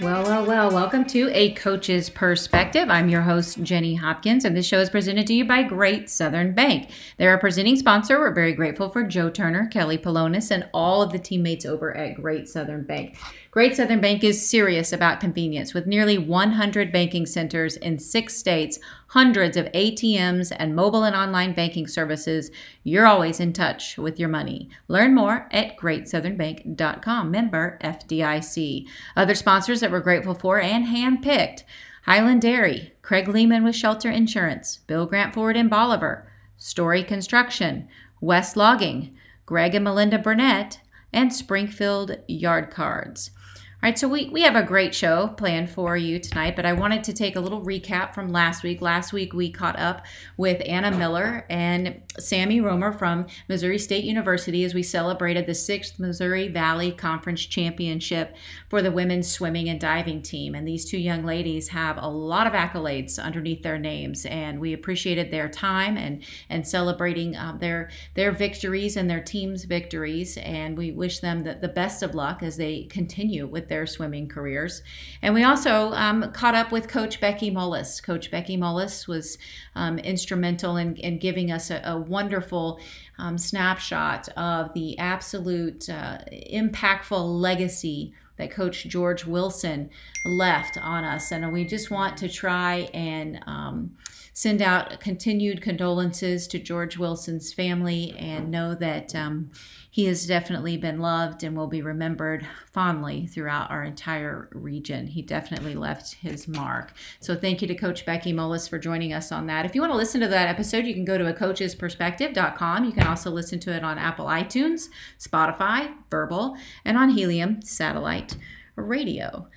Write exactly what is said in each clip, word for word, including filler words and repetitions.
Well, well, well, welcome to A Coach's Perspective. I'm your host, Jenny Hopkins, and this show is presented to you by Great Southern Bank. They're our presenting sponsor. We're very grateful for Joe Turner, Kelly Polonis, and all of the teammates over at Great Southern Bank. Great Southern Bank is serious about convenience. With nearly one hundred banking centers in six states, hundreds of A T Ms, and mobile and online banking services, you're always in touch with your money. Learn more at great southern bank dot com. Member F D I C. Other sponsors that we're grateful for and handpicked: Highland Dairy, Craig Lehman with Shelter Insurance, Bill Grant Ford and Bolivar, Story Construction, West Logging, Greg and Melinda Burnett, and Springfield Yard Cards. All right, so we, we have a great show planned for you tonight, but I wanted to take a little recap from last week. Last week, we caught up with Anna Miller and Sammy Romer from Missouri State University as we celebrated the sixth Missouri Valley Conference Championship for the women's swimming and diving team. And these two young ladies have a lot of accolades underneath their names, and we appreciated their time and, and celebrating um, their, their victories and their team's victories. And we wish them the, the best of luck as they continue with their swimming careers. And we also um, caught up with Coach Becky Mullis. Coach Becky Mullis was um, instrumental in, in giving us a, a wonderful um, snapshot of the absolute uh, impactful legacy that Coach George Wilson left on us. And we just want to try and um, send out continued condolences to George Wilson's family, and know that um, he has definitely been loved and will be remembered fondly throughout our entire region. He definitely left his mark. So thank you to Coach Becky Mullis for joining us on that. If you want to listen to that episode, you can go to a coaches perspective dot com. You can also listen to it on Apple iTunes, Spotify, Verbal, and on Helium Satellite Radio.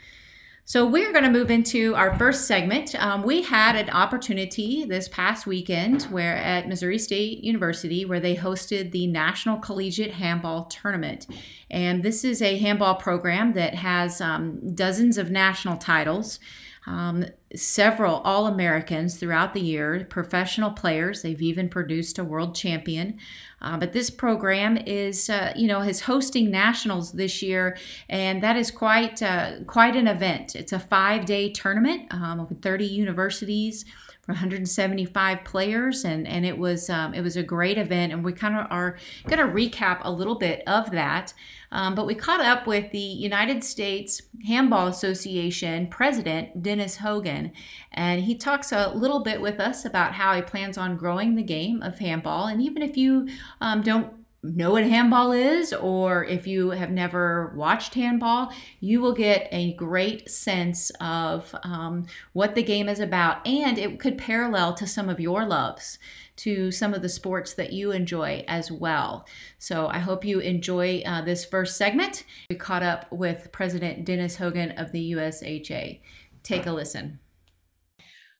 So we're going to move into our first segment. Um, we had an opportunity this past weekend where at Missouri State University, where they hosted the National Collegiate Handball Tournament. And this is a handball program that has um, dozens of national titles, um, several All-Americans throughout the year, professional players. They've even produced a world champion. Uh, but this program is, uh, you know, is hosting nationals this year, and that is quite uh, quite an event. It's a five-day tournament um, over thirty universities, for one hundred seventy-five players, and and it was um, it was a great event. And we kind of are going to recap a little bit of that. Um, but we caught up with the United States Handball Association president, Denis Hogan, and he talks a little bit with us about how he plans on growing the game of handball. And even if you um, don't know what handball is, or if you have never watched handball, you will get a great sense of um, what the game is about, and it could parallel to some of your loves, to some of the sports that you enjoy as well. So I hope you enjoy uh, this first segment. We caught up with President Denis Hogan of the U S H A. Take a listen.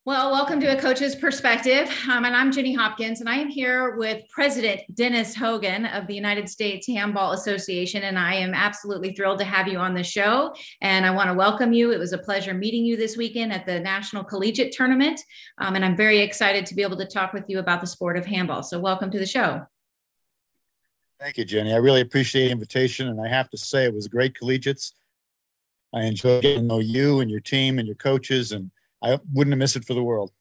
Well, welcome to A Coach's Perspective, um, and I'm Jenny Hopkins, and I am here with President Denis Hogan of the United States Handball Association, and I am absolutely thrilled to have you on the show, and I want to welcome you. It was a pleasure meeting you this weekend at the National Collegiate Tournament, um, and I'm very excited to be able to talk with you about the sport of handball, so welcome to the show. Thank you, Jenny. I really appreciate the invitation, and I have to say it was great collegiates. I enjoyed getting to know you and your team and your coaches, and I wouldn't have missed it for the world.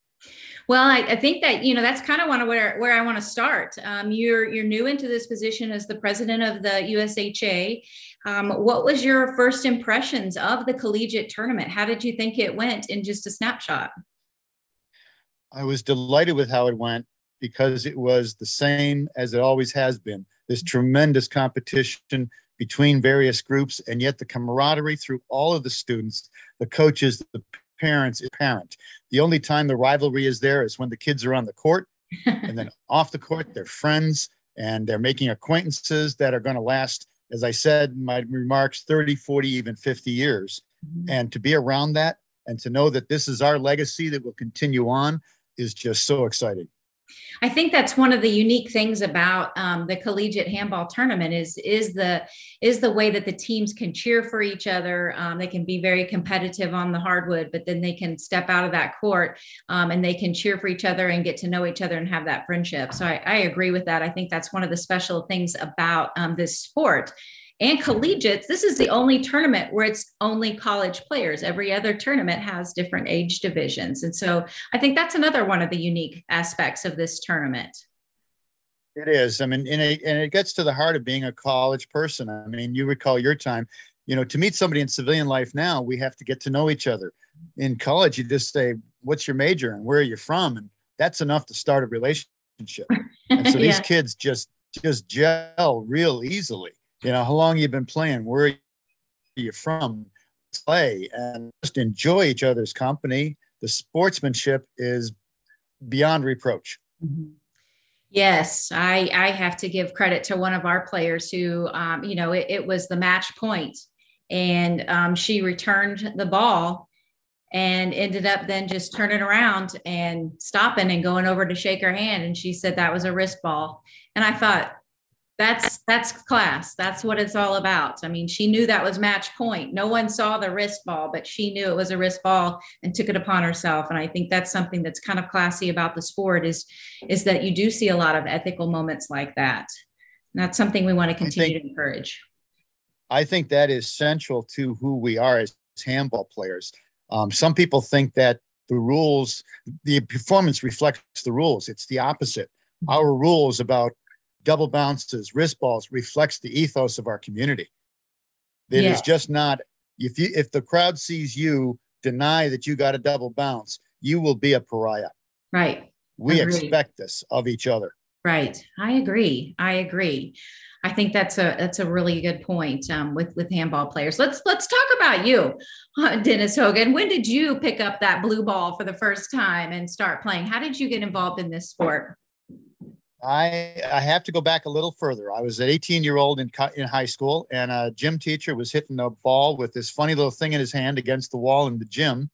Well, I, I think that, you know, that's kind of one of where, where I want to start. Um, you're you're new into this position as the president of the U S H A. Um, what was your first impressions of the collegiate tournament? How did you think it went in just a snapshot? I was delighted with how it went, because it was the same as it always has been. This tremendous competition between various groups, and yet the camaraderie through all of the students, the coaches, the parents is parent. The only time the rivalry is there is when the kids are on the court, and then off the court, they're friends, and they're making acquaintances that are going to last, as I said in my remarks, thirty, forty, even fifty years. Mm-hmm. And to be around that and to know that this is our legacy that will continue on is just so exciting. I think that's one of the unique things about um, the collegiate handball tournament is, is the, is the way that the teams can cheer for each other. Um, they can be very competitive on the hardwood, but then they can step out of that court um, and they can cheer for each other and get to know each other and have that friendship. So I, I agree with that. I think that's one of the special things about um, this sport. And collegiates, this is the only tournament where it's only college players. Every other tournament has different age divisions. And so I think that's another one of the unique aspects of this tournament. It is. I mean, and it, and it gets to the heart of being a college person. I mean, you recall your time, you know, to meet somebody in civilian life now, we have to get to know each other. In college, you just say, what's your major and where are you from? And that's enough to start a relationship. And so yeah. These kids just, just gel real easily. You know, how long you've been playing, where are you from, play, and just enjoy each other's company. The sportsmanship is beyond reproach. Mm-hmm. Yes, I, I have to give credit to one of our players who, um, you know, it, it was the match point, and um, she returned the ball and ended up then just turning around and stopping and going over to shake her hand. And she said that was a wrist ball. And I thought, That's that's class. That's what it's all about. I mean, she knew that was match point. No one saw the wrist ball, but she knew it was a wrist ball and took it upon herself. And I think that's something that's kind of classy about the sport is, is that you do see a lot of ethical moments like that. And that's something we want to continue think, to encourage. I think that is central to who we are as handball players. Um, some people think that the rules, the performance reflects the rules. It's the opposite. Our rules about double bounces, wrist balls reflects the ethos of our community. It yeah. is just not, if you, if the crowd sees you deny that you got a double bounce, you will be a pariah. Right. We expect this of each other. Right. I agree. I agree. I think that's a, that's a really good point um, with, with handball players. Let's, let's talk about you, uh, Denis Hogan. When did you pick up that blue ball for the first time and start playing? How did you get involved in this sport? I, I have to go back a little further. I was an eighteen-year-old in, in high school, and a gym teacher was hitting a ball with this funny little thing in his hand against the wall in the gym.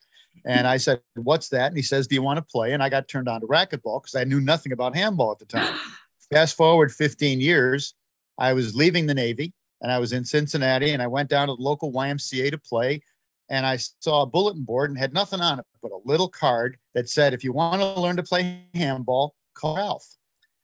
And I said, what's that? And he says, do you want to play? And I got turned on to racquetball because I knew nothing about handball at the time. Fast forward fifteen years, I was leaving the Navy, and I was in Cincinnati, and I went down to the local Y M C A to play, and I saw a bulletin board and had nothing on it but a little card that said, if you want to learn to play handball, call Ralph.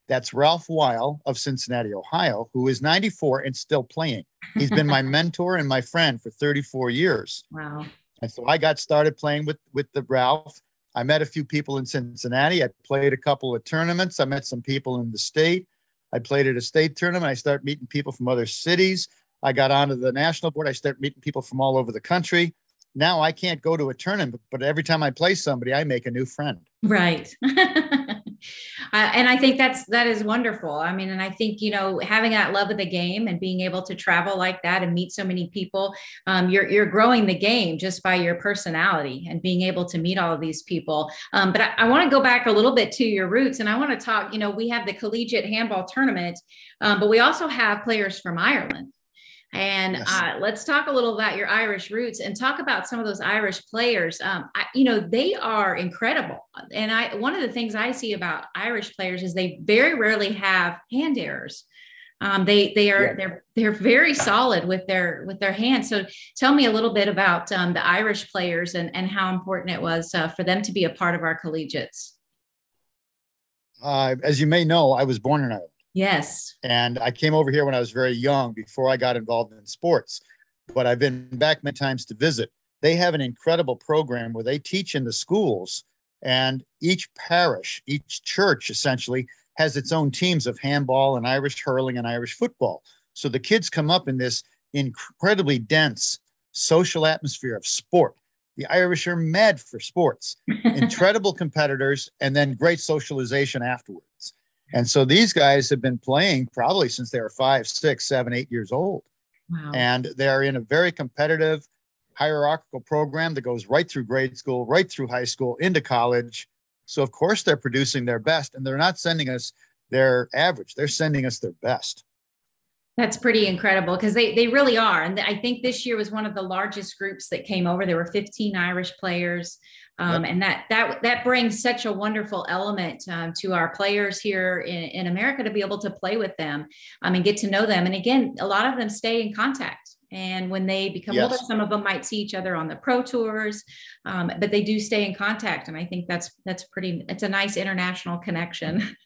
That's Ralph Weil of Cincinnati, Ohio, who is ninety-four and still playing. He's been my mentor and my friend for thirty-four years. Wow. And so I got started playing with, with the Ralph. I met a few people in Cincinnati. I played a couple of tournaments. I met some people in the state. I played at a state tournament. I started meeting people from other cities. I got onto the national board. I started meeting people from all over the country. Now I can't go to a tournament, but every time I play somebody, I make a new friend. Right. Uh, and I think that's, that is wonderful. I mean, and I think, you know, having that love of the game and being able to travel like that and meet so many people, um, you're, you're growing the game just by your personality and being able to meet all of these people. Um, but I, I want to go back a little bit to your roots, and I want to talk, you know, we have the collegiate handball tournament, um, but we also have players from Ireland. And uh, let's talk a little about your Irish roots and talk about some of those Irish players. Um, I, you know, they are incredible. And I, one of the things I see about Irish players is they very rarely have hand errors. Um, they, they are, yeah. they're, they're very solid with their, with their hands. So tell me a little bit about um, the Irish players and, and how important it was uh, for them to be a part of our collegiates. Uh, as you may know, I was born in Ireland. Yes. And I came over here when I was very young before I got involved in sports, but I've been back many times to visit. They have an incredible program where they teach in the schools, and each parish, each church essentially has its own teams of handball and Irish hurling and Irish football. So the kids come up in this incredibly dense social atmosphere of sport. The Irish are mad for sports, incredible competitors, and then great socialization afterwards. And so these guys have been playing probably since they were five, six, seven, eight years old. Wow. And they're in a very competitive hierarchical program that goes right through grade school, right through high school, into college. So, of course, they're producing their best, and they're not sending us their average. They're sending us their best. That's pretty incredible, because they, they really are. And I think this year was one of the largest groups that came over. There were fifteen Irish players. Um, yep. And that that that brings such a wonderful element um, to our players here in, in America, to be able to play with them um, and get to know them. And again, a lot of them stay in contact. And when they become yes. older, some of them might see each other on the pro tours, um, but they do stay in contact. And I think that's that's pretty, it's a nice international connection.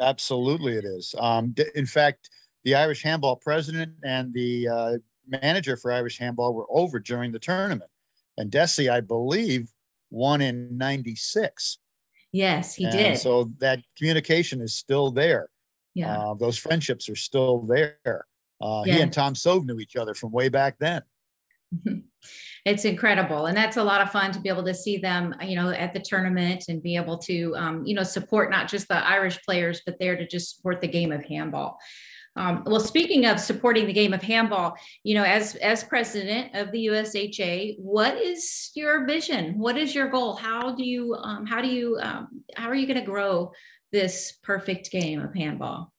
Absolutely, it is. Um, in fact, the Irish handball president and the uh, manager for Irish handball were over during the tournament. And Desi, I believe, won in ninety-six. Yes, he and did. So that communication is still there. Yeah, uh, those friendships are still there. Uh, yeah. He and Tom Sove knew each other from way back then. It's incredible. And that's a lot of fun to be able to see them, you know, at the tournament and be able to, um, you know, support not just the Irish players, but there to just support the game of handball. Um, well, speaking of supporting the game of handball, you know, as, as president of the U S H A, what is your vision? What is your goal? How do you, um, how do you, um, how are you going to grow this perfect game of handball?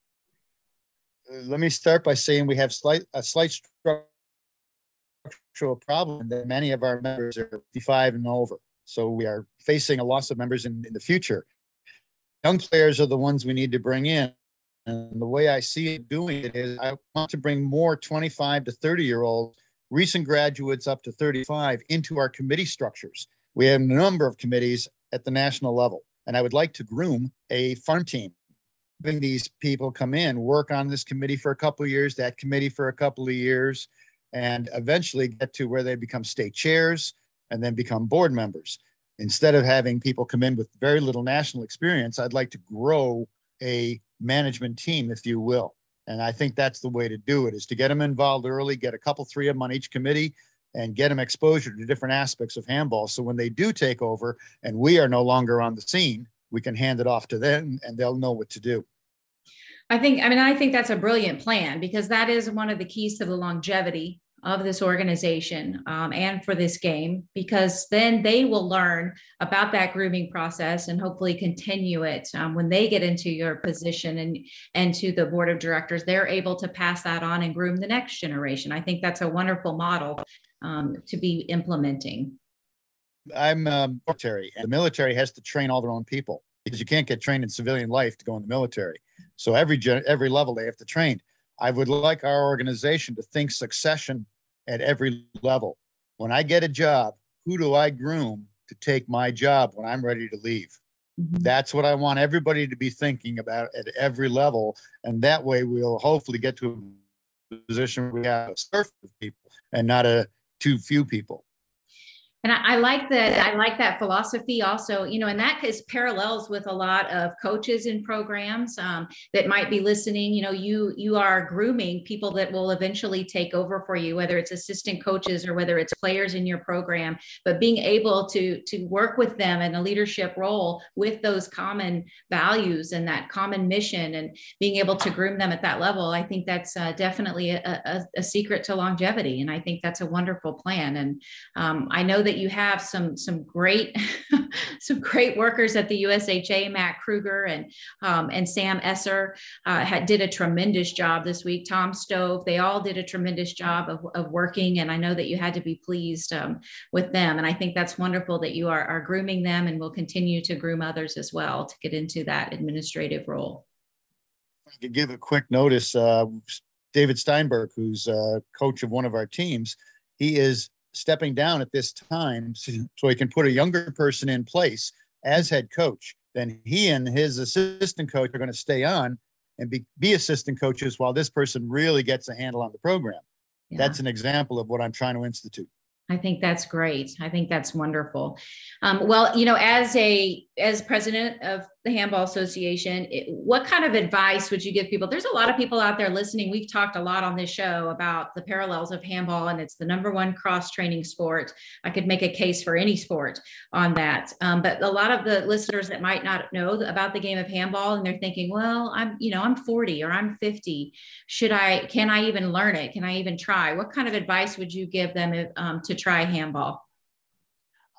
Let me start by saying we have slight, a slight structural problem that many of our members are fifty-five and over. So we are facing a loss of members in, in the future. Young players are the ones we need to bring in. And the way I see it doing it is I want to bring more twenty-five to thirty-year-olds, recent graduates up to thirty-five, into our committee structures. We have a number of committees at the national level, and I would like to groom a farm team. Having these people come in, work on this committee for a couple of years, that committee for a couple of years, and eventually get to where they become state chairs and then become board members. Instead of having people come in with very little national experience, I'd like to grow a management team, if you will. And I think that's the way to do it, is to get them involved early, get a couple, three of them on each committee, and get them exposure to different aspects of handball. So when they do take over and we are no longer on the scene, we can hand it off to them and they'll know what to do. I think, I mean, I think that's a brilliant plan, because that is one of the keys to the longevity of this organization um, and for this game, because then they will learn about that grooming process and hopefully continue it um, when they get into your position and, and to the board of directors. They're able to pass that on and groom the next generation. I think that's a wonderful model um, to be implementing. I'm um, military, and the military has to train all their own people, because you can't get trained in civilian life to go in the military. So every every level they have to train. I would like our organization to think succession at every level. When I get a job, who do I groom to take my job when I'm ready to leave? Mm-hmm. That's what I want everybody to be thinking about at every level. And that way we'll hopefully get to a position where we have a surf of people and not a too few people. And I, I like that. I like that philosophy also, you know, and that is parallels with a lot of coaches in programs um, that might be listening. You know, you, you are grooming people that will eventually take over for you, whether it's assistant coaches or whether it's players in your program, but being able to, to work with them in a leadership role with those common values and that common mission, and being able to groom them at that level. I think that's uh, definitely a, a, a secret to longevity. And I think that's a wonderful plan. And um, I know that that you have some some great some great workers at the U S H A. Matt Kruger and um, and Sam Esser uh, had, did a tremendous job this week. Tom Stove, they all did a tremendous job of, of working, and I know that you had to be pleased um, with them. And I think that's wonderful that you are, are grooming them, and will continue to groom others as well to get into that administrative role. I could give a quick notice. Uh, David Steinberg, who's uh, coach of one of our teams, he is stepping down at this time so he can put a younger person in place as head coach. Then he and his assistant coach are going to stay on and be, be assistant coaches while this person really gets a handle on the program. Yeah. That's an example of what I'm trying to institute. I think that's great. I think that's wonderful. Um, well, you know, as a as president of the Handball Association, it, what kind of advice would you give people? There's a lot of people out there listening. We've talked a lot on this show about the parallels of handball, and it's the number one cross-training sport. I could make a case for any sport on that. Um, but a lot of the listeners that might not know about the game of handball, and they're thinking, well, I'm, you know, I'm forty or I'm fifty. Should I, can I even learn it? Can I even try? What kind of advice would you give them if, um, to try handball?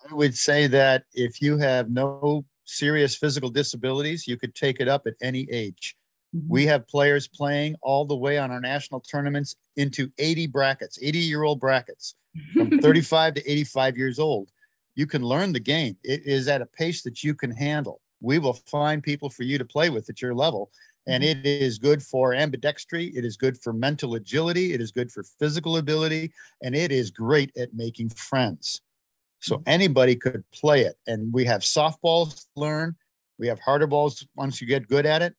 I would say that if you have no serious physical disabilities, you could take it up at any age. Mm-hmm. We have players playing all the way on our national tournaments into eighty brackets, eighty-year-old brackets, from thirty-five to eighty-five years old. You can learn the game. It is at a pace that you can handle. We will find people for you to play with at your level. And it is good for ambidextry. It is good for mental agility. It is good for physical ability. And it is great at making friends. So anybody could play it. And we have softballs to learn. We have harder balls once you get good at it.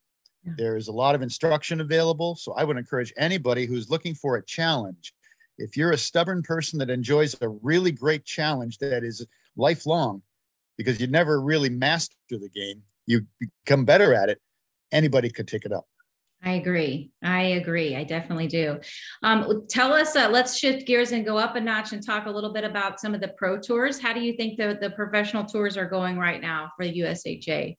There is a lot of instruction available. So I would encourage anybody who's looking for a challenge. If you're a stubborn person that enjoys a really great challenge that is lifelong, because you never really master the game, you become better at it, anybody could take it up. I agree. I agree. I definitely do. Um, tell us, uh, let's shift gears and go up a notch and talk a little bit about some of the pro tours. How do you think the, the professional tours are going right now for the U S H A?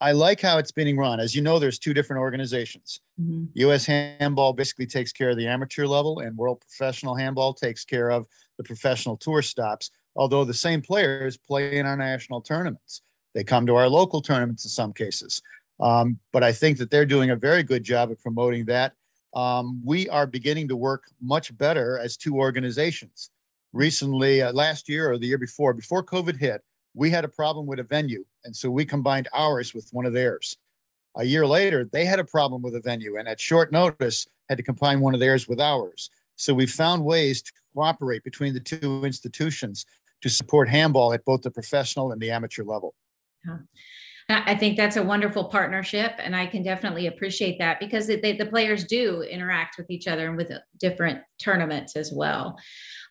I like how it's being run. As you know, there's two different organizations. Mm-hmm. U S Handball basically takes care of the amateur level, and World Professional Handball takes care of the professional tour stops, although the same players play in our national tournaments. They come to our local tournaments in some cases. Um, but I think that they're doing a very good job of promoting that. Um, we are beginning to work much better as two organizations. Recently, uh, last year or the year before, before COVID hit, we had a problem with a venue, and so we combined ours with one of theirs. A year later, they had a problem with a venue, and at short notice, had to combine one of theirs with ours. So we found ways to cooperate between the two institutions to support handball at both the professional and the amateur level. Huh. I think that's a wonderful partnership, and I can definitely appreciate that because they, the players do interact with each other and with different tournaments as well.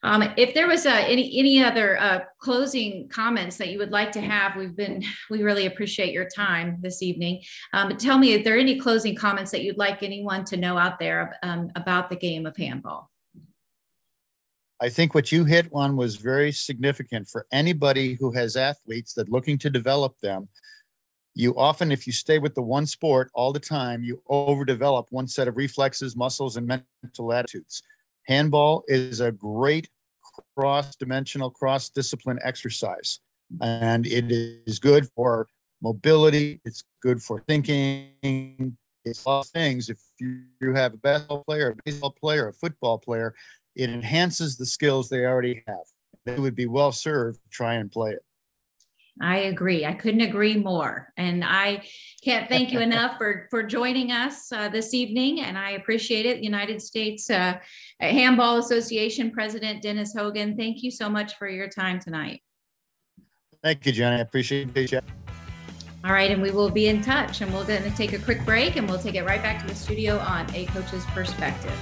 Um, if there was uh, any any other uh, closing comments that you would like to have, we've been we really appreciate your time this evening. Um, tell me, if there are any closing comments that you'd like anyone to know out there um, about the game of handball? I think what you hit on was very significant for anybody who has athletes that looking to develop them. You often, if you stay with the one sport all the time, you overdevelop one set of reflexes, muscles, and mental attitudes. Handball is a great cross-dimensional, cross-discipline exercise, and it is good for mobility. It's good for thinking. It's a lot of things. If you have a basketball player, a baseball player, a football player, it enhances the skills they already have. They would be well served to try and play it. I agree. I couldn't agree more. And I can't thank you enough for, for joining us uh, this evening. And I appreciate it. United States uh, Handball Association President Denis Hogan, thank you so much for your time tonight. Thank you, Jenny. I appreciate it. All right. And we will be in touch, and we're going to take a quick break, and we'll take it right back to the studio on A Coach's Perspective.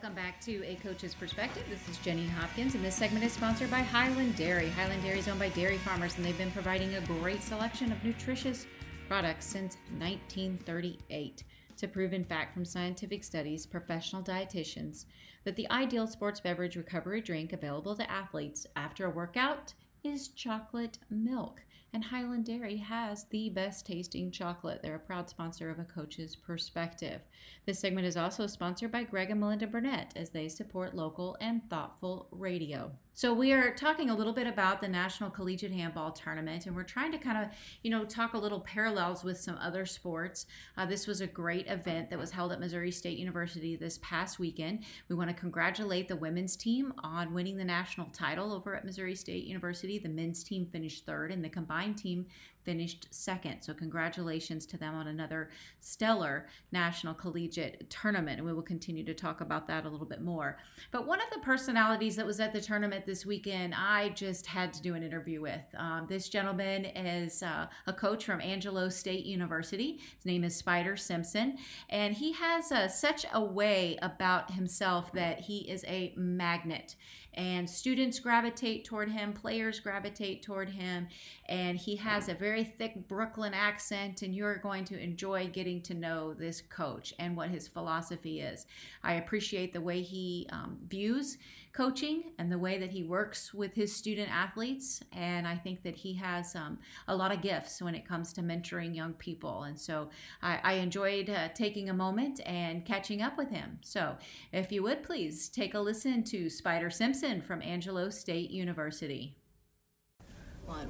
Welcome back to A Coach's Perspective. This is Jenny Hopkins, and this segment is sponsored by Highland Dairy. Highland Dairy is owned by dairy farmers, and they've been providing a great selection of nutritious products since nineteen thirty-eight. It's a proven fact from scientific studies, professional dietitians, that the ideal sports beverage recovery drink available to athletes after a workout is chocolate milk. And Highland Dairy has the best tasting chocolate. They're a proud sponsor of A Coach's Perspective. This segment is also sponsored by Greg and Melinda Burnett, as they support local and thoughtful radio. So we are talking a little bit about the National Collegiate Handball Tournament, and we're trying to kind of, you know, talk a little parallels with some other sports. Uh, this was a great event that was held at Missouri State University this past weekend. We want to congratulate the women's team on winning the national title over at Missouri State University. The men's team finished third, and the combined team finished second. So congratulations to them on another stellar National Collegiate Tournament. And we will continue to talk about that a little bit more. But one of the personalities that was at the tournament this weekend, I just had to do an interview with. Um, this gentleman is uh, a coach from Angelo State University. His name is Spider Simpson. And he has uh, such a way about himself that he is a magnet. And students gravitate toward him, players gravitate toward him, and he has a very thick Brooklyn accent, and you're going to enjoy getting to know this coach and what his philosophy is. I appreciate the way he um, views coaching and the way that he works with his student athletes, and I think that he has um, a lot of gifts when it comes to mentoring young people, and so I, I enjoyed uh, taking a moment and catching up with him. So if you would, please take a listen to Spider Simpson from Angelo State University.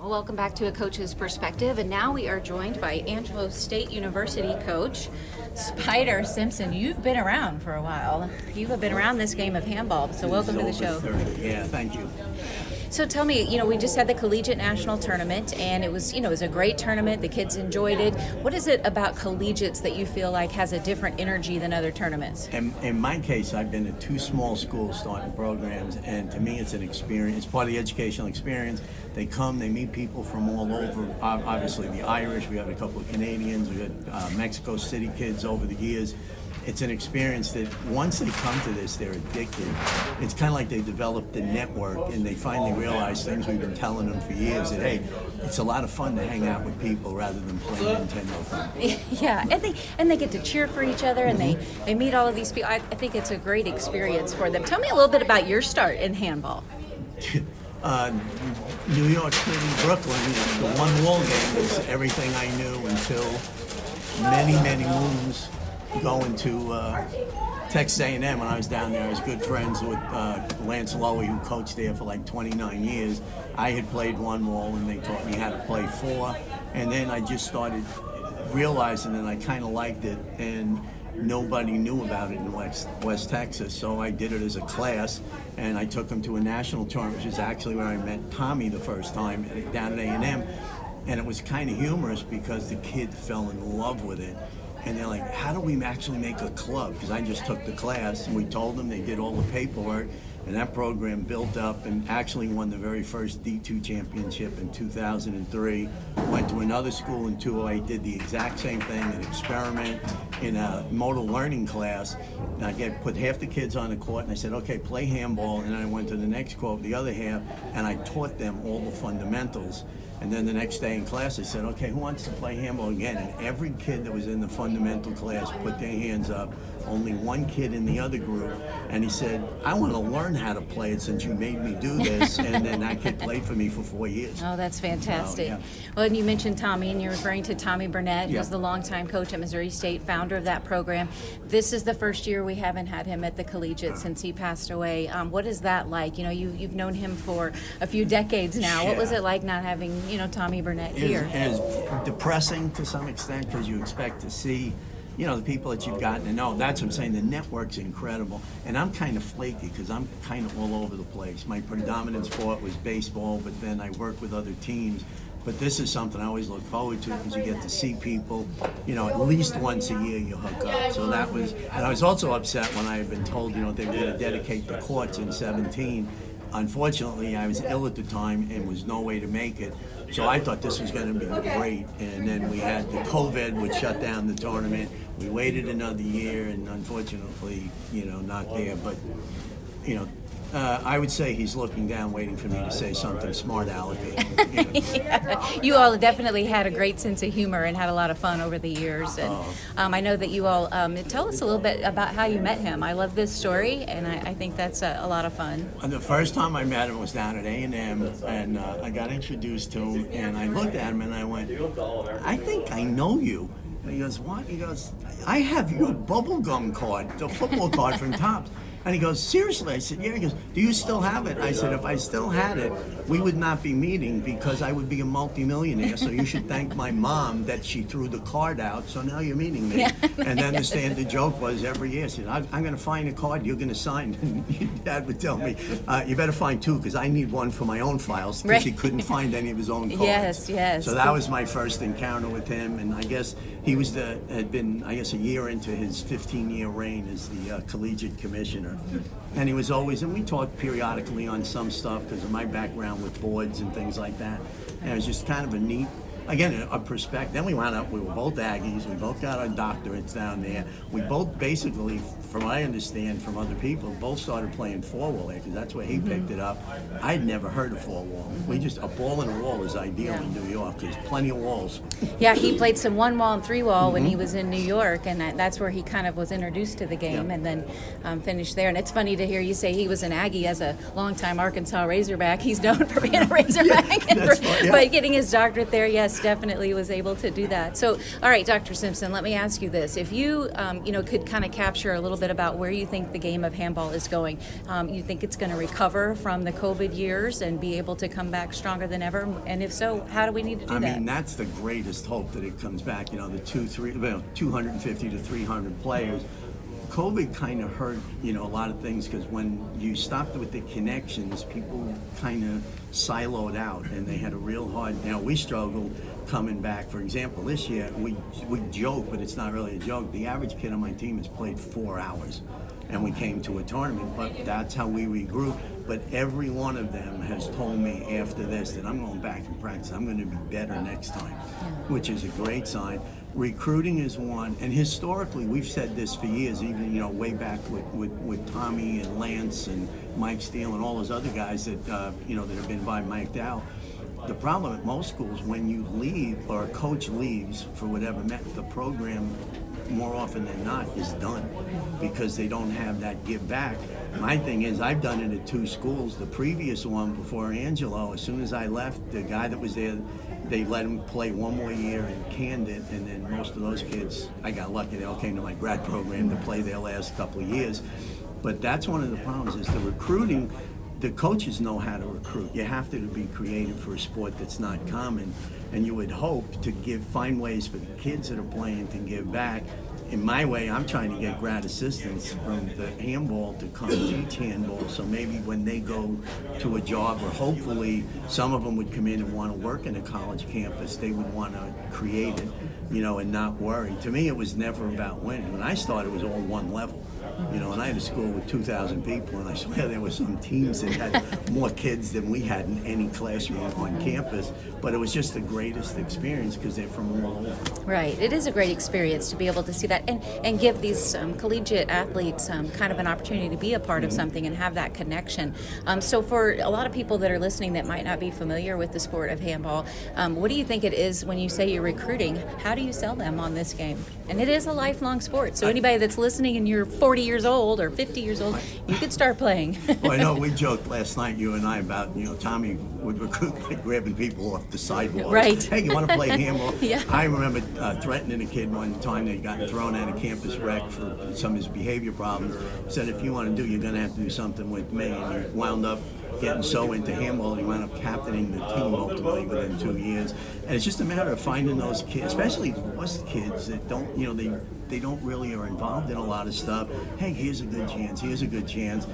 Well, welcome back to A Coach's Perspective, and now we are joined by Angelo State University coach Spider Simpson. You've been around for a while. You have been around this game of handball, so welcome to the show. thirty. Yeah, thank you. So tell me, you know, we just had the Collegiate National Tournament, and it was, you know, it was a great tournament. The kids enjoyed it. What is it about collegiates that you feel like has a different energy than other tournaments? In, in my case, I've been to two small schools starting programs, and to me, it's an experience. It's part of the educational experience. They come, they meet people from all over. Obviously, the Irish. We had a couple of Canadians. We had uh, Mexico City kids over the years. It's an experience that once they come to this, they're addicted. It's kind of like they developed the network and they finally realize things we've been telling them for years, that, hey, it's a lot of fun to hang out with people rather than playing Nintendo things. Yeah, and they and they get to cheer for each other, and mm-hmm. they, they meet all of these people. I, I think it's a great experience for them. Tell me a little bit about your start in handball. Uh, New York City, Brooklyn, the one-wall game was everything I knew until many, many moons. Going to uh, Texas A and M when I was down there. I was good friends with uh, Lance Lowy, who coached there for like twenty-nine years. I had played one wall, and they taught me how to play four. And then I just started realizing that I kind of liked it, and nobody knew about it in West, West Texas. So I did it as a class, and I took them to a national tournament, which is actually where I met Tommy the first time down at A and M. And it was kind of humorous because the kids fell in love with it. And they're like, how do we actually make a club? Because I just took the class, and we told them, they did all the paperwork, and that program built up and actually won the very first D two championship in two thousand three. Went to another school in two thousand eight, did the exact same thing, an experiment in a motor learning class. And I get, put half the kids on the court, and I said, okay, play handball. And then I went to the next court, the other half, and I taught them all the fundamentals. And then the next day in class, I said, okay, who wants to play handball again? And every kid that was in the fundamental class put their hands up, only one kid in the other group. And he said, I want to learn how to play it since you made me do this. And then that kid played for me for four years. Oh, that's fantastic. So, yeah. Well, and you mentioned Tommy, and you're referring to Tommy Burnett, yeah. who's the longtime coach at Missouri State, founder of that program. This is the first year we haven't had him at the collegiate uh-huh. since he passed away. Um, what is that like? You know, you, you've known him for a few decades now. Yeah. What was it like not having, you know, Tommy Burnett it here? Is, it is depressing to some extent, because you expect to see, you know, the people that you've gotten to know. That's what I'm saying, the network's incredible. And I'm kind of flaky because I'm kind of all over the place. My predominant sport was baseball, but then I worked with other teams. But this is something I always look forward to, because you get to see people, you know, at least once a year you hook up. So that was, and I was also upset when I had been told, you know, they were going to dedicate the courts in seventeen. Unfortunately, I was ill at the time and was no way to make it. So I thought this was going to be great. And then we had the COVID, which shut down the tournament. We waited another year, and unfortunately, you know, not there. But, you know, uh, I would say he's looking down, waiting for me to say something smart alecky. You know. Yeah. You all definitely had a great sense of humor and had a lot of fun over the years. And um, I know that you all, um, tell us a little bit about how you met him. I love this story, and I, I think that's a, a lot of fun. And the first time I met him was down at A and M, and uh, I got introduced to him, and I looked at him and I went, I think I know you. And he goes, what? He goes, I have your bubblegum card, the football card from Topps. And he goes, seriously? I said, yeah. He goes, do you still have it? I said, if I still had it, we would not be meeting, because I would be a multimillionaire. So you should thank my mom that she threw the card out. So now you're meeting me. Yeah. And then the standard joke was every year, I said, I'm going to find a card you're going to sign. And Dad would tell me, uh, you better find two, because I need one for my own files, because right. he couldn't find any of his own cards. Yes, yes. So that was my first encounter with him. And I guess he was the, had been, I guess, a year into his fifteen-year reign as the uh, collegiate commissioner. And he was always, and we talked periodically on some stuff because of my background with boards and things like that. And it was just kind of a neat, again, a perspective. Then we wound up, we were both Aggies, we both got our doctorates down there. We both basically, from what I understand from other people, both started playing four-wall there, because that's where he mm-hmm. picked it up. I'd never heard of four-wall. We just, a ball and a wall is ideal yeah. in New York. There's plenty of walls. Yeah, he played some one-wall and three-wall mm-hmm. when he was in New York, and that, that's where he kind of was introduced to the game yeah. and then um, finished there. And it's funny to hear you say he was an Aggie. As a longtime Arkansas Razorback, he's known for being a Razorback, yeah, and for, yeah. but getting his doctorate there, yes. Yes, definitely was able to do that. So, all right, Doctor Simpson, let me ask you this. If you, um, you know, could kind of capture a little bit about where you think the game of handball is going. Um, you think it's going to recover from the COVID years and be able to come back stronger than ever? And if so, how do we need to do I that? I mean, that's the greatest hope, that it comes back, you know, the two, three, well, two hundred fifty to three hundred players. COVID kind of hurt, you know, a lot of things, because when you stopped with the connections, people kind of siloed out, and they had a real hard, you know, we struggled coming back. For example, this year, we we joke, but it's not really a joke, the average kid on my team has played four hours, and we came to a tournament, but that's how we regroup. But every one of them has told me after this that I'm going back and practice, I'm going to be better next time, which is a great sign. Recruiting is one, and historically we've said this for years, even, you know, way back with, with, with Tommy and Lance and Mike Steele and all those other guys that, uh, you know, that have been by Mike Dow. The problem at most schools, when you leave or a coach leaves for whatever, the program more often than not is done because they don't have that give back. My thing is, I've done it at two schools. The previous one before Angelo, as soon as I left, the guy that was there, they let him play one more year in Camden, and then most of those kids, I got lucky, they all came to my grad program to play their last couple of years. But that's one of the problems, is the recruiting. The coaches know how to recruit. You have to be creative for a sport that's not common, and you would hope to give find ways for the kids that are playing to give back. In my way, I'm trying to get grad assistants from the handball to come teach handball, so maybe when they go to a job, or hopefully some of them would come in and want to work in a college campus, they would want to create it, you know, and not worry. To me, it was never about winning. When I started, it was all one level, you know, and I had a school with two thousand people, and I swear there were some teams that had more kids than we had in any classroom on campus, but it was just the greatest experience because they're from all over. Right, it is a great experience to be able to see that. And, and give these um, collegiate athletes um, kind of an opportunity to be a part of something and have that connection. Um, so for a lot of people that are listening that might not be familiar with the sport of handball, um, what do you think it is when you say you're recruiting? How do you sell them on this game? And it is a lifelong sport. So anybody that's listening and you're forty years old or fifty years old, you could start playing. Well, I know we joked last night, you and I, about, you know, Tommy would recruit by grabbing people off the sidewalk. Right. Hey, you want to play handball? Yeah. I remember uh, threatening a kid one time that he got thrown at a campus rec for some of his behavior problems, said, if you want to do, you're going to have to do something with me. And he wound up getting so into handball, he wound up captaining the team ultimately within two years. And it's just a matter of finding those kids, especially lost kids that don't, you know, they they don't really are involved in a lot of stuff. Hey, here's a good chance, here's a good chance.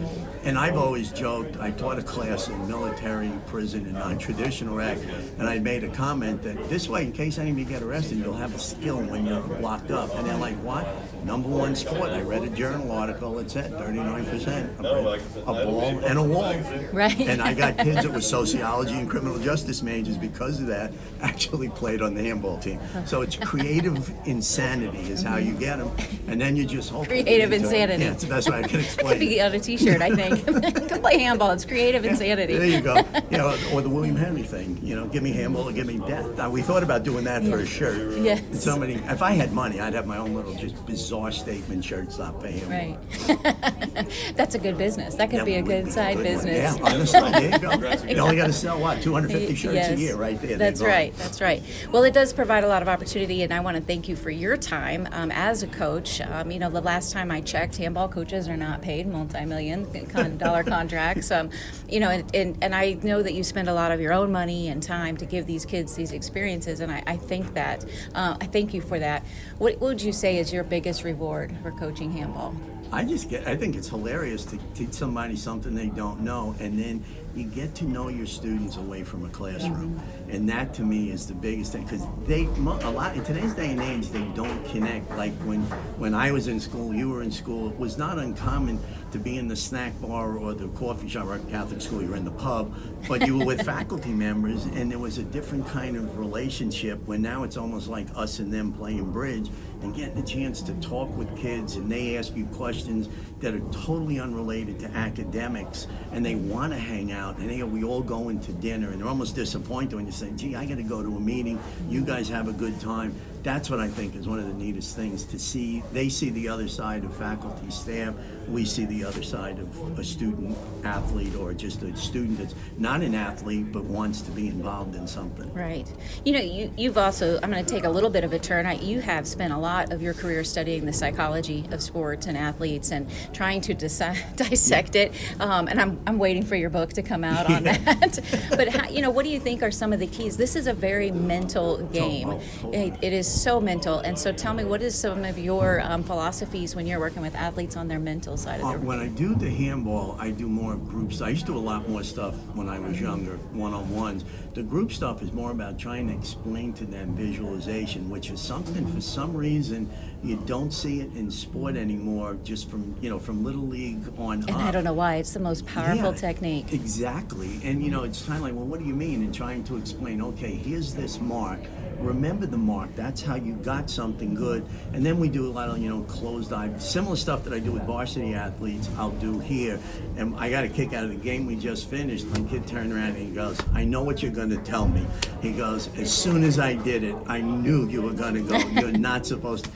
And I've always joked, I taught a class in military, prison, and non-traditional rec, and I made a comment that this way, in case anybody get arrested, you'll have a skill when you're locked up. And they're like, what? Number one sport. I read a journal article that said thirty-nine percent of a ball and a wall. Right. And I got kids that were sociology and criminal justice majors because of that, actually played on the handball team. So it's creative insanity is how you get them, and then you just hope. Creative insanity. Yeah, that's the best way I can explain. Could be on a T-shirt, I think. Come play handball. It's creative insanity. There you go. You know, or the William Henry thing. You know, give me handball or give me death. Now, we thought about doing that yeah. for a shirt. Yes. And somebody, if I had money, I'd have my own little just bizarre statement shirt. Stop for handball. Right. That's a good business. That could that be a good be side a good business. One. Yeah, honestly, there you go. Exactly. You only got to sell what two hundred fifty shirts yes. a year, right there. That's right. That's right. Well, it does provide a lot of opportunity, and I want to thank you for your time um, as. As a coach, um, you know, the last time I checked, handball coaches are not paid multi-million con- dollar contracts. Um, you know, and, and, and I know that you spend a lot of your own money and time to give these kids these experiences, and I, I think that uh, I thank you for that. What, what would you say is your biggest reward for coaching handball? I just get. I think it's hilarious to teach somebody something they don't know, and then you get to know your students away from a classroom, yeah. and that to me is the biggest thing, because they a lot in today's day and age they don't connect. Like when when I was in school, you were in school. It was not uncommon to be in the snack bar or the coffee shop. Or at Catholic school, you were in the pub, but you were with faculty members, and there was a different kind of relationship. When now it's almost like us and them playing bridge and getting a chance to talk with kids, and they ask you questions that are totally unrelated to academics, and they want to hang out, and they are, we all go into dinner, and they're almost disappointed when you say, gee, I got to go to a meeting, you guys have a good time. that's what I think is one of the neatest things to see. They see the other side of faculty, staff. We see the other side of a student athlete, or just a student that's not an athlete but wants to be involved in something. Right. You know, you, you've also, I'm going to take a little bit of a turn. I, you have spent a lot of your career studying the psychology of sports and athletes and trying to disi- dissect yeah. it. Um, and I'm I'm waiting for your book to come out on yeah. that. But, how, you know, what do you think are some of the keys? This is a very mental game. Oh, oh, oh. It, it is so mental. And so tell me, what is some of your um, philosophies when you're working with athletes on their mental side of their uh, When I do the handball, I do more groups. I used to do a lot more stuff when I was younger, one-on-ones. The group stuff is more about trying to explain to them visualization, which is something for some reason you don't see it in sport anymore, just from, you know, from Little League on and up. And I don't know why. It's the most powerful yeah, technique. Exactly. And, you know, it's kind of like, well, what do you mean? And trying to explain, okay, here's this mark. Remember the mark. That's how you got something good. And then we do a lot of, you know, closed eye, similar stuff that I do with varsity athletes, I'll do here. And I got a kick out of the game we just finished. My kid turned around and he goes, I know what you're going to tell me. He goes, as soon as I did it, I knew you were going to go. You're not supposed to.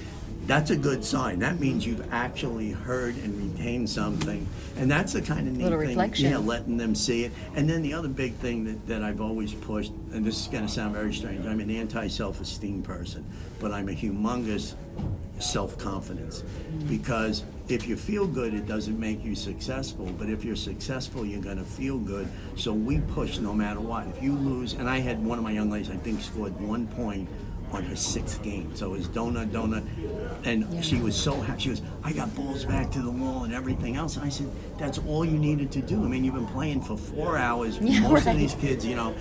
That's a good sign. That means you've actually heard and retained something. And that's the kind of neat little thing, reflection. Yeah, letting them see it. And then the other big thing that, that I've always pushed, and this is going to sound very strange, I'm an anti-self-esteem person, but I'm a humongous self-confidence. Because if you feel good, it doesn't make you successful. But if you're successful, you're going to feel good. So we push no matter what. If you lose, and I had one of my young ladies, I think, scored one point on her sixth game, so it was donut, donut, and yeah. she was so happy. She was, I got balls back to the wall and everything else. And I said, that's all you needed to do. I mean, you've been playing for four hours. Yeah, Most right. of these kids, you know,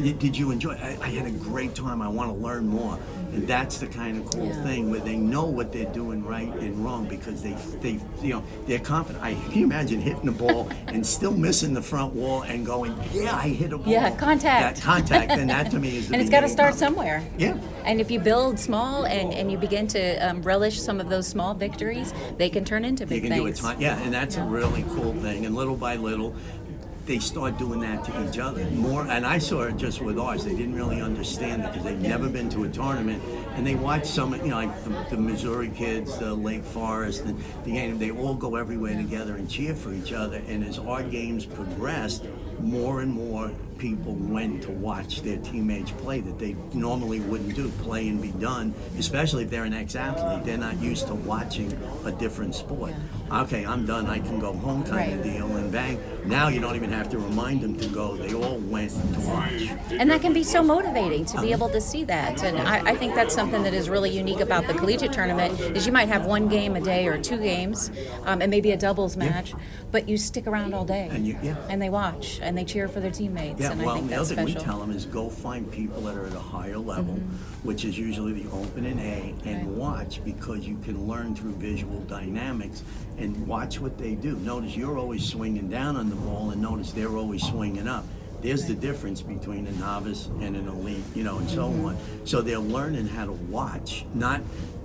yeah. did you enjoy? I, I had a great time. I want to learn more. And that's the kind of cool yeah. thing where they know what they're doing right and wrong because they, they, you know, they're confident. I can you imagine hitting the ball and still missing the front wall and going, yeah, I hit a ball. Yeah, contact. That contact, and that to me is. The and it's got to start somewhere. Yeah. And if you build small and, and you begin to um, relish some of those small victories, they can turn into big you can things. Do a ton, yeah, and that's yeah. a really cool thing. And little by little, they start doing that to each other more. And I saw it just with ours. They didn't really understand it because they've never been to a tournament. And they watch some, you know, like the, the Missouri kids, the Lake Forest, and the game. They all go everywhere together and cheer for each other. And as our games progressed, more and more people went to watch their teammates play that they normally wouldn't do, play and be done, especially if they're an ex-athlete. They're not used to watching a different sport. Yeah. Okay, I'm done, I can go home kind right. of deal, and bang. Now you don't even have to remind them to go. They all went to watch. And that can be so motivating to be able to see that. And I, I think that's something that is really unique about the collegiate tournament is you might have one game a day or two games, um, and maybe a doubles match, yeah. but you stick around all day. And, you, yeah. and they watch, and they cheer for their teammates. Yeah. And well, I think the other thing we tell them is go find people that are at a higher level, mm-hmm. which is usually the open and A, and right. watch because you can learn through visual dynamics and watch what they do. Notice you're always swinging down on the ball, and notice they're always swinging up. There's the difference between a novice and an elite, you know, and so mm-hmm. on. So they're learning how to watch, not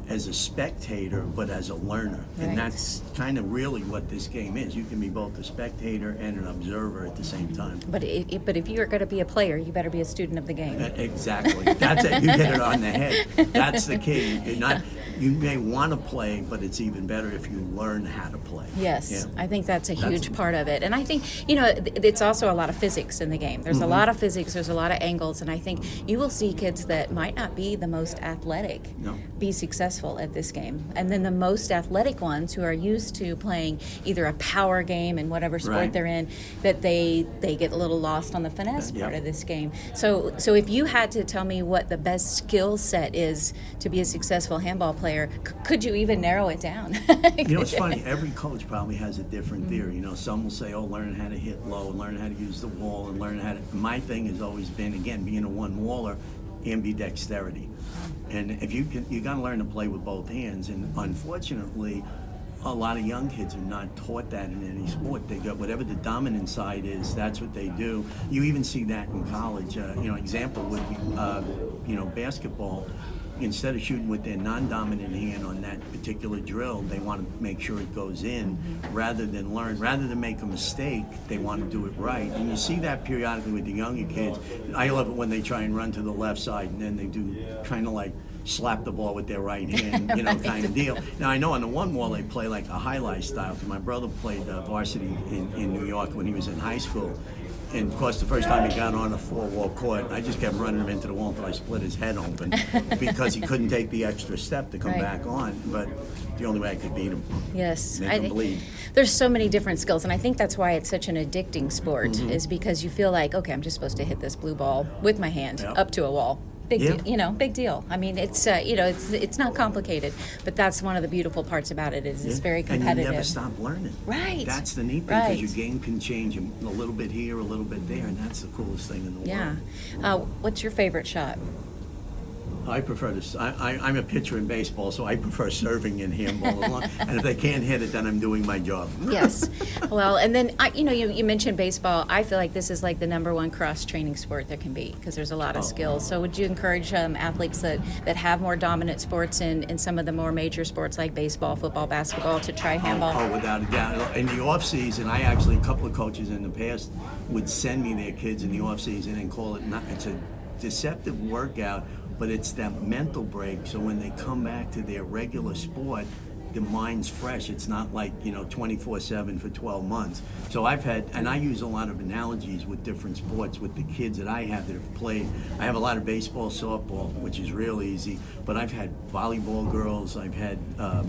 as a spectator, but as a learner. Right. And that's kind of really what this game is. You can be both a spectator and an observer at the same time. But it, it, but if you're going to be a player, you better be a student of the game. Uh, exactly. That's it. You hit it on the head. That's the key. You're not, you may want to play, but it's even better if you learn how to play. Yes, yeah. I think that's a that's huge a, part of it. And I think, you know, it's also a lot of physics in the game. There's mm-hmm. a lot of physics, there's a lot of angles, and I think you will see kids that might not be the most athletic no. be successful at this game. And then the most athletic ones who are used to playing either a power game in whatever sport right. they're in, that they, they get a little lost on the finesse uh, part yeah. of this game. So, so if you had to tell me what the best skill set is to be a successful handball player, C- could you even narrow it down? You know, it's funny, every coach probably has a different theory. You know, some will say, oh, learn how to hit low, learn how to use the wall, and learn how to... My thing has always been, again, being a one-waller, ambidexterity. And if you can, you got to learn to play with both hands, and unfortunately, a lot of young kids are not taught that in any sport. They got whatever the dominant side is, that's what they do. You even see that in college. Uh, you know, example would be, uh, you know, basketball. Instead of shooting with their non-dominant hand on that particular drill, they want to make sure it goes in rather than learn. Rather than make a mistake, they want to do it right. And you see that periodically with the younger kids. I love it when they try and run to the left side and then they do kind of like slap the ball with their right hand, you know, right. kind of deal. Now, I know on the one wall they play like a high-lie style, because my brother played uh, varsity in, in New York when he was in high school. And of course, the first time he got on a four-wall court, I just kept running him into the wall until I split his head open because he couldn't take the extra step to come right. back on. But the only way I could beat him, yes, make I, him bleed. There's so many different skills, and I think that's why it's such an addicting sport. Mm-hmm. Is because you feel like, okay, I'm just supposed to hit this blue ball with my hand yep. up to a wall. Big, yeah. de- you know, big deal. I mean, it's uh, you know, it's it's not complicated, but that's one of the beautiful parts about it is yeah. it's very competitive. And you never stop learning. Right. That's the neat thing because right. your game can change a little bit here, a little bit there, and that's the coolest thing in the yeah. world. Yeah. Uh, what's your favorite shot? I prefer this. I, I, I'm a pitcher in baseball, so I prefer serving in handball. And if they can't hit it, then I'm doing my job. Yes. Well, and then, I, you know, you, you mentioned baseball. I feel like this is like the number one cross-training sport there can be because there's a lot of oh. skills. So would you encourage um, athletes that, that have more dominant sports in, in some of the more major sports like baseball, football, basketball to try handball? Oh, oh without a doubt. In the off-season, I actually, a couple of coaches in the past would send me their kids in the off-season and call it, not, it's a deceptive workout, but it's that mental break, so when they come back to their regular sport, the mind's fresh. It's not like, you know, twenty-four seven for twelve months. So I've had, and I use a lot of analogies with different sports with the kids that I have that have played. I have a lot of baseball, softball, which is real easy, but I've had volleyball girls, I've had um,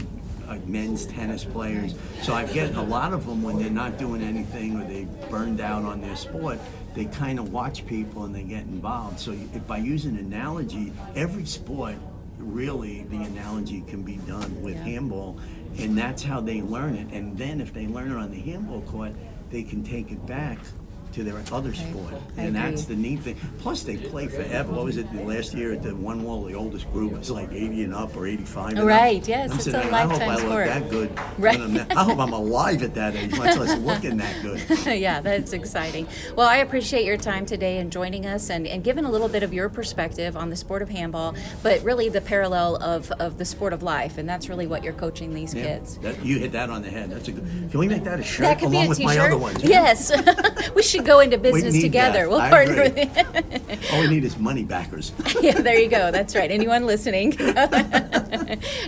Uh, men's tennis players. So I've gotten a lot of them when they're not doing anything or they burned out on their sport, they kind of watch people and they get involved. So if by using analogy, every sport, really the analogy can be done with yeah. handball, and that's how they learn it. And then if they learn it on the handball court, they can take it back to their other sport, I and agree. That's the neat thing. Plus, they play forever. What was it the last year at the one wall? The oldest group was like eighty and up or eighty-five. And right. Up. Yes, I'm it's a there, lifetime I hope I look that good. Right. I hope I'm alive at that age, much less looking that good. Yeah, that's exciting. Well, I appreciate your time today and joining us and, and giving a little bit of your perspective on the sport of handball, but really the parallel of, of the sport of life, and that's really what you're coaching these yeah, kids. That, you hit that on the head. That's a good. Can we make that a shirt that could along be a with t-shirt? My other ones? Yes. We should. Go into business together. That. We'll I partner agree. With it. All we need is money backers. Yeah, there you go. That's right. Anyone listening? No,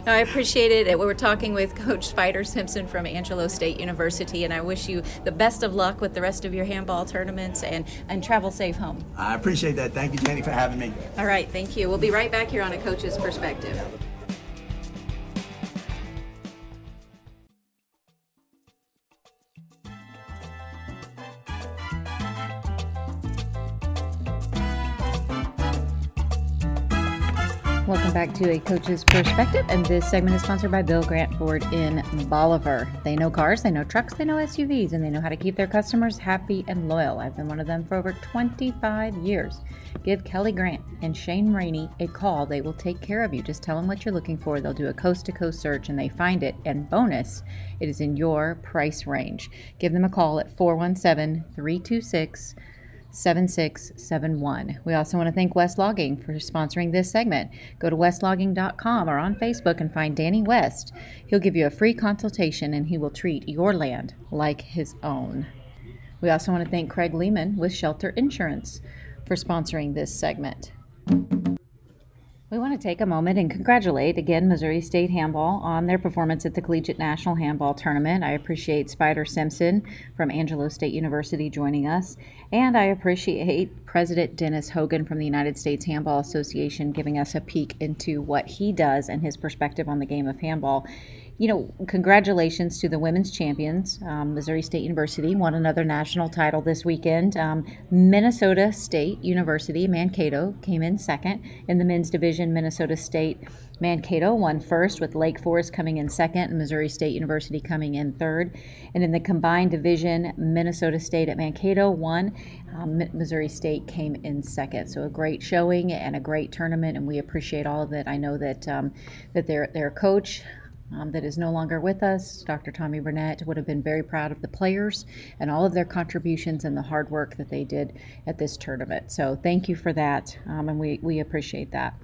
I appreciate it. We were talking with Coach Spider Simpson from Angelo State University, and I wish you the best of luck with the rest of your handball tournaments and, and travel safe home. I appreciate that. Thank you, Jenny, for having me. All right. Thank you. We'll be right back here on A Coach's Perspective. Welcome back to A Coach's Perspective, and this segment is sponsored by Bill Grant Ford in Bolivar. They know cars, they know trucks, they know S U Vs, and they know how to keep their customers happy and loyal. I've been one of them for over twenty-five years. Give Kelly Grant and Shane Rainey a call. They will take care of you. Just tell them what you're looking for. They'll do a coast-to-coast search, and they find it. And bonus, it is in your price range. Give them a call at four one seven, three two six, three two six. seven six seven one. We also want to thank West Logging for sponsoring this segment. Go to west logging dot com or on Facebook and find Danny West. He'll give you a free consultation and he will treat your land like his own. We also want to thank Craig Lehman with Shelter Insurance for sponsoring this segment. We want to take a moment and congratulate again Missouri State Handball on their performance at the Collegiate National Handball Tournament. I appreciate Spider Simpson from Angelo State University joining us, and I appreciate President Denis Hogan from the United States Handball Association giving us a peek into what he does and his perspective on the game of handball. You know, congratulations to the women's champions. Um, Missouri State University won another national title this weekend. Um, Minnesota State University Mankato came in second. In the men's division, Minnesota State Mankato won first, with Lake Forest coming in second and Missouri State University coming in third. And in the combined division, Minnesota State at Mankato won. Um, Missouri State came in second. So a great showing and a great tournament, and we appreciate all of it. I know that um, that their their coach, Um, that is no longer with us, Doctor Tommy Burnett, would have been very proud of the players and all of their contributions and the hard work that they did at this tournament. So thank you for that, um, and we, we appreciate that.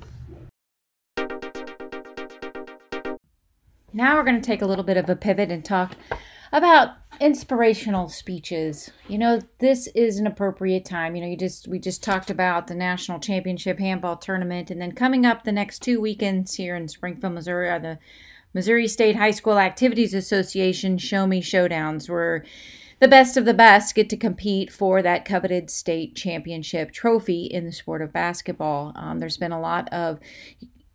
Now we're going to take a little bit of a pivot and talk about inspirational speeches. You know, this is an appropriate time. You know, you just we just talked about the National Championship Handball Tournament, and then coming up the next two weekends here in Springfield, Missouri, are the Missouri State High School Activities Association Show Me Showdowns, where the best of the best get to compete for that coveted state championship trophy in the sport of basketball. Um, there's been a lot of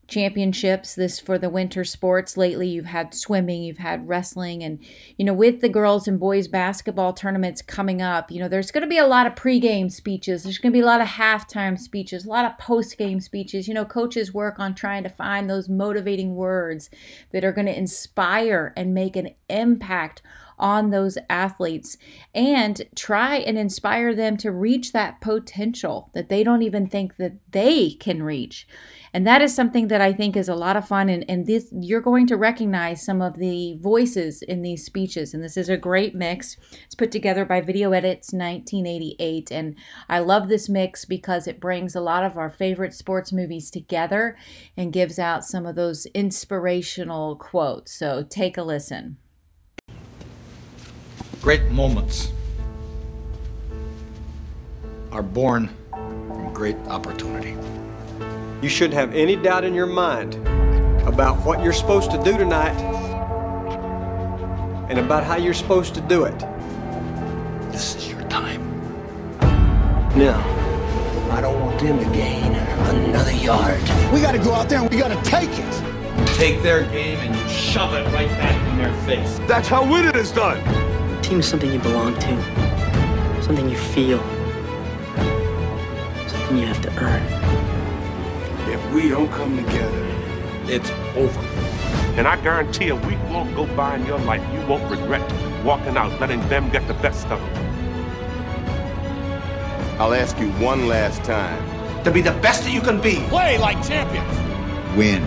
championships this for the winter sports lately. You've had swimming, you've had wrestling, and you know, with the girls and boys basketball tournaments coming up, you know, there's going to be a lot of pregame speeches, there's going to be a lot of halftime speeches, a lot of postgame speeches. You know, coaches work on trying to find those motivating words that are going to inspire and make an impact on those athletes and try and inspire them to reach that potential that they don't even think that they can reach. And that is something that I think is a lot of fun. And, and this, you're going to recognize some of the voices in these speeches. And this is a great mix. It's put together by Video Edits nineteen eighty-eight. And I love this mix because it brings a lot of our favorite sports movies together and gives out some of those inspirational quotes. So take a listen. Great moments are born from great opportunity. You shouldn't have any doubt in your mind about what you're supposed to do tonight and about how you're supposed to do it. This is your time. Now, I don't want them to gain another yard. We gotta go out there and we gotta take it. Take their game and you shove it right back in their face. That's how winning is done. Team is something you belong to, something you feel, something you have to earn. If we don't come together, it's over. And I guarantee a week won't go by in your life you won't regret walking out, letting them get the best of it. I'll ask you one last time. To be the best that you can be. Play like champions. Win.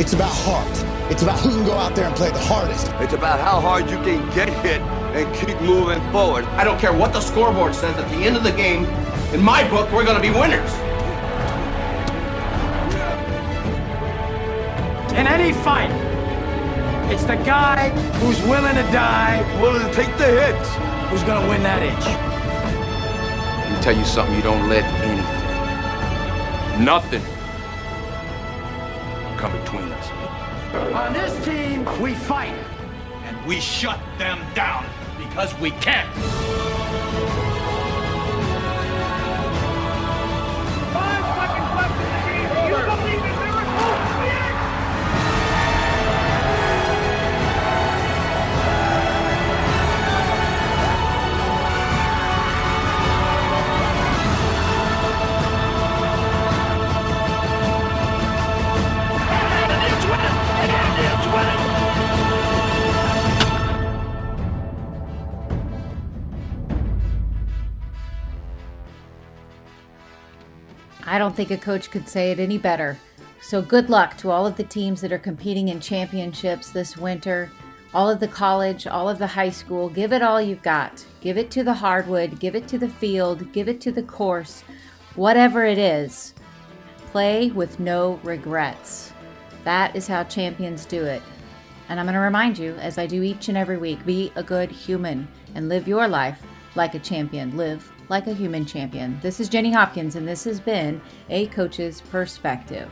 It's about heart. It's about who can go out there and play the hardest. It's about how hard you can get hit and keep moving forward. I don't care what the scoreboard says. At the end of the game, in my book, we're going to be winners. In any fight, it's the guy who's willing to die, willing to take the hits, who's going to win that itch. Let me tell you something, you don't let anything, nothing, come between us. On this team, we fight. And we shut them down. Because we can. Five seconds left in the game. Do you believe that there is hope here? And it's winning. And it's winning. I don't think a coach could say it any better. So good luck to all of the teams that are competing in championships this winter, all of the college, all of the high school. Give it all you've got. Give it to the hardwood, give it to the field, give it to the course, whatever it is. Play with no regrets. That is how champions do it. And I'm going to remind you, as I do each and every week, be a good human and live your life like a champion. Live like a human champion. This is Jenny Hopkins, and this has been A Coach's Perspective.